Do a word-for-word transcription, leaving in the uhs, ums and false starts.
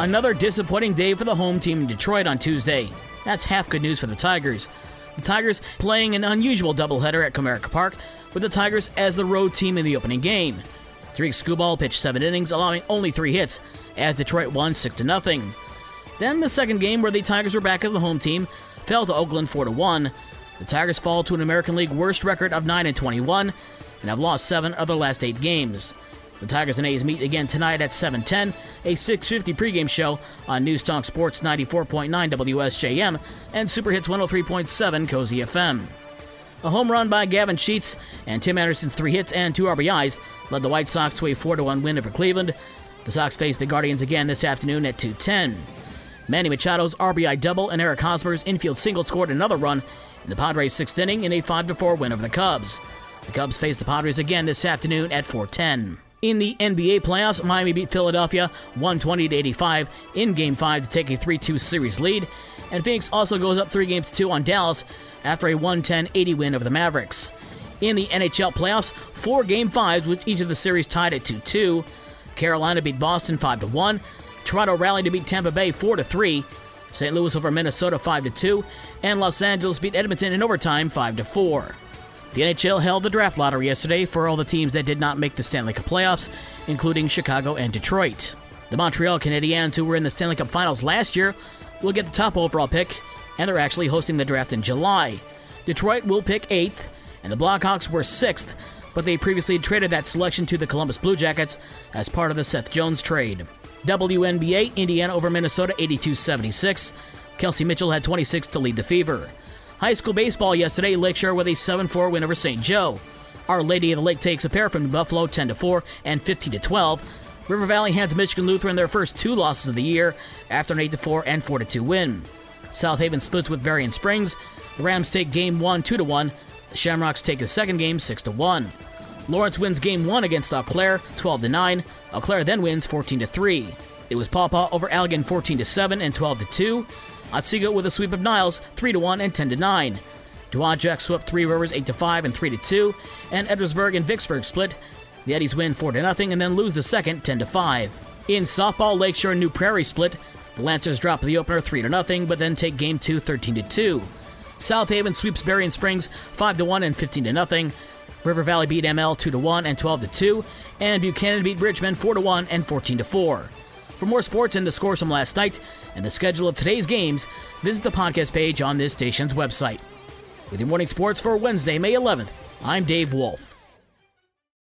Another disappointing day for the home team in Detroit on Tuesday. That's half good news for the Tigers. The Tigers playing an unusual doubleheader at Comerica Park, with the Tigers as the road team in the opening game. Tarik Skubal pitched seven innings, allowing only three hits, as Detroit won six to nothing. Then the second game, where the Tigers were back as the home team, fell to Oakland four to one. The Tigers fall to an American League worst record of nine and twenty-one, and have lost seven of their last eight games. The Tigers and A's meet again tonight at seven ten, a six fifty pregame show on News Talk Sports ninety-four point nine W S J M and Super Hits one oh three point seven Cozy F M. A home run by Gavin Sheets and Tim Anderson's three hits and two R B Is led the White Sox to a four to one win over Cleveland. The Sox face the Guardians again this afternoon at two ten. Manny Machado's R B I double and Eric Hosmer's infield single scored another run in the Padres' sixth inning in a five to four win over the Cubs. The Cubs face the Padres again this afternoon at four ten. In the N B A playoffs, Miami beat Philadelphia one twenty to eighty-five in Game five to take a three two series lead, and Phoenix also goes up three games to two on Dallas after a one ten to eighty win over the Mavericks. In the N H L playoffs, four Game fives with each of the series tied at two two. Carolina beat Boston five to one, Toronto rallied to beat Tampa Bay four to three, Saint Louis over Minnesota five to two, and Los Angeles beat Edmonton in overtime five to four. The N H L held the draft lottery yesterday for all the teams that did not make the Stanley Cup playoffs, including Chicago and Detroit. The Montreal Canadiens, who were in the Stanley Cup Finals last year, will get the top overall pick, and they're actually hosting the draft in July. Detroit will pick eighth, and the Blackhawks were sixth, but they previously traded that selection to the Columbus Blue Jackets as part of the Seth Jones trade. W N B A, Indiana over Minnesota eighty-two seventy-six. Kelsey Mitchell had twenty-six to lead the Fever. High school baseball yesterday, Lakeshore with a seven four win over Saint Joe. Our Lady of the Lake takes a pair from New Buffalo ten to four and fifteen to twelve. River Valley hands Michigan Lutheran their first two losses of the year after an eight to four and four to two win. South Haven splits with Berrien Springs. The Rams take Game one two to one. The Shamrocks take the second game six to one. Lawrence wins Game one against Eau Claire twelve to nine. Eau Claire then wins fourteen to three. It was Pawpaw over Allegan fourteen to seven and twelve to two. Otsego with a sweep of Niles, three to one and ten to nine. Duan Jack swept Three Rivers eight to five and three to two, and Edwardsburg and Vicksburg split. The Eddies win four to nothing and then lose the second ten to five. In softball, Lakeshore and New Prairie split. The Lancers drop the opener three to nothing, but then take Game two thirteen to two. South Haven sweeps Berrien Springs five to one and fifteen to nothing. River Valley beat M L two to one and twelve to two, and Buchanan beat Richmond four to one and fourteen to four. For more sports and the scores from last night and the schedule of today's games, visit the podcast page on this station's website. With your morning sports for Wednesday, May eleventh, I'm Dave Wolf.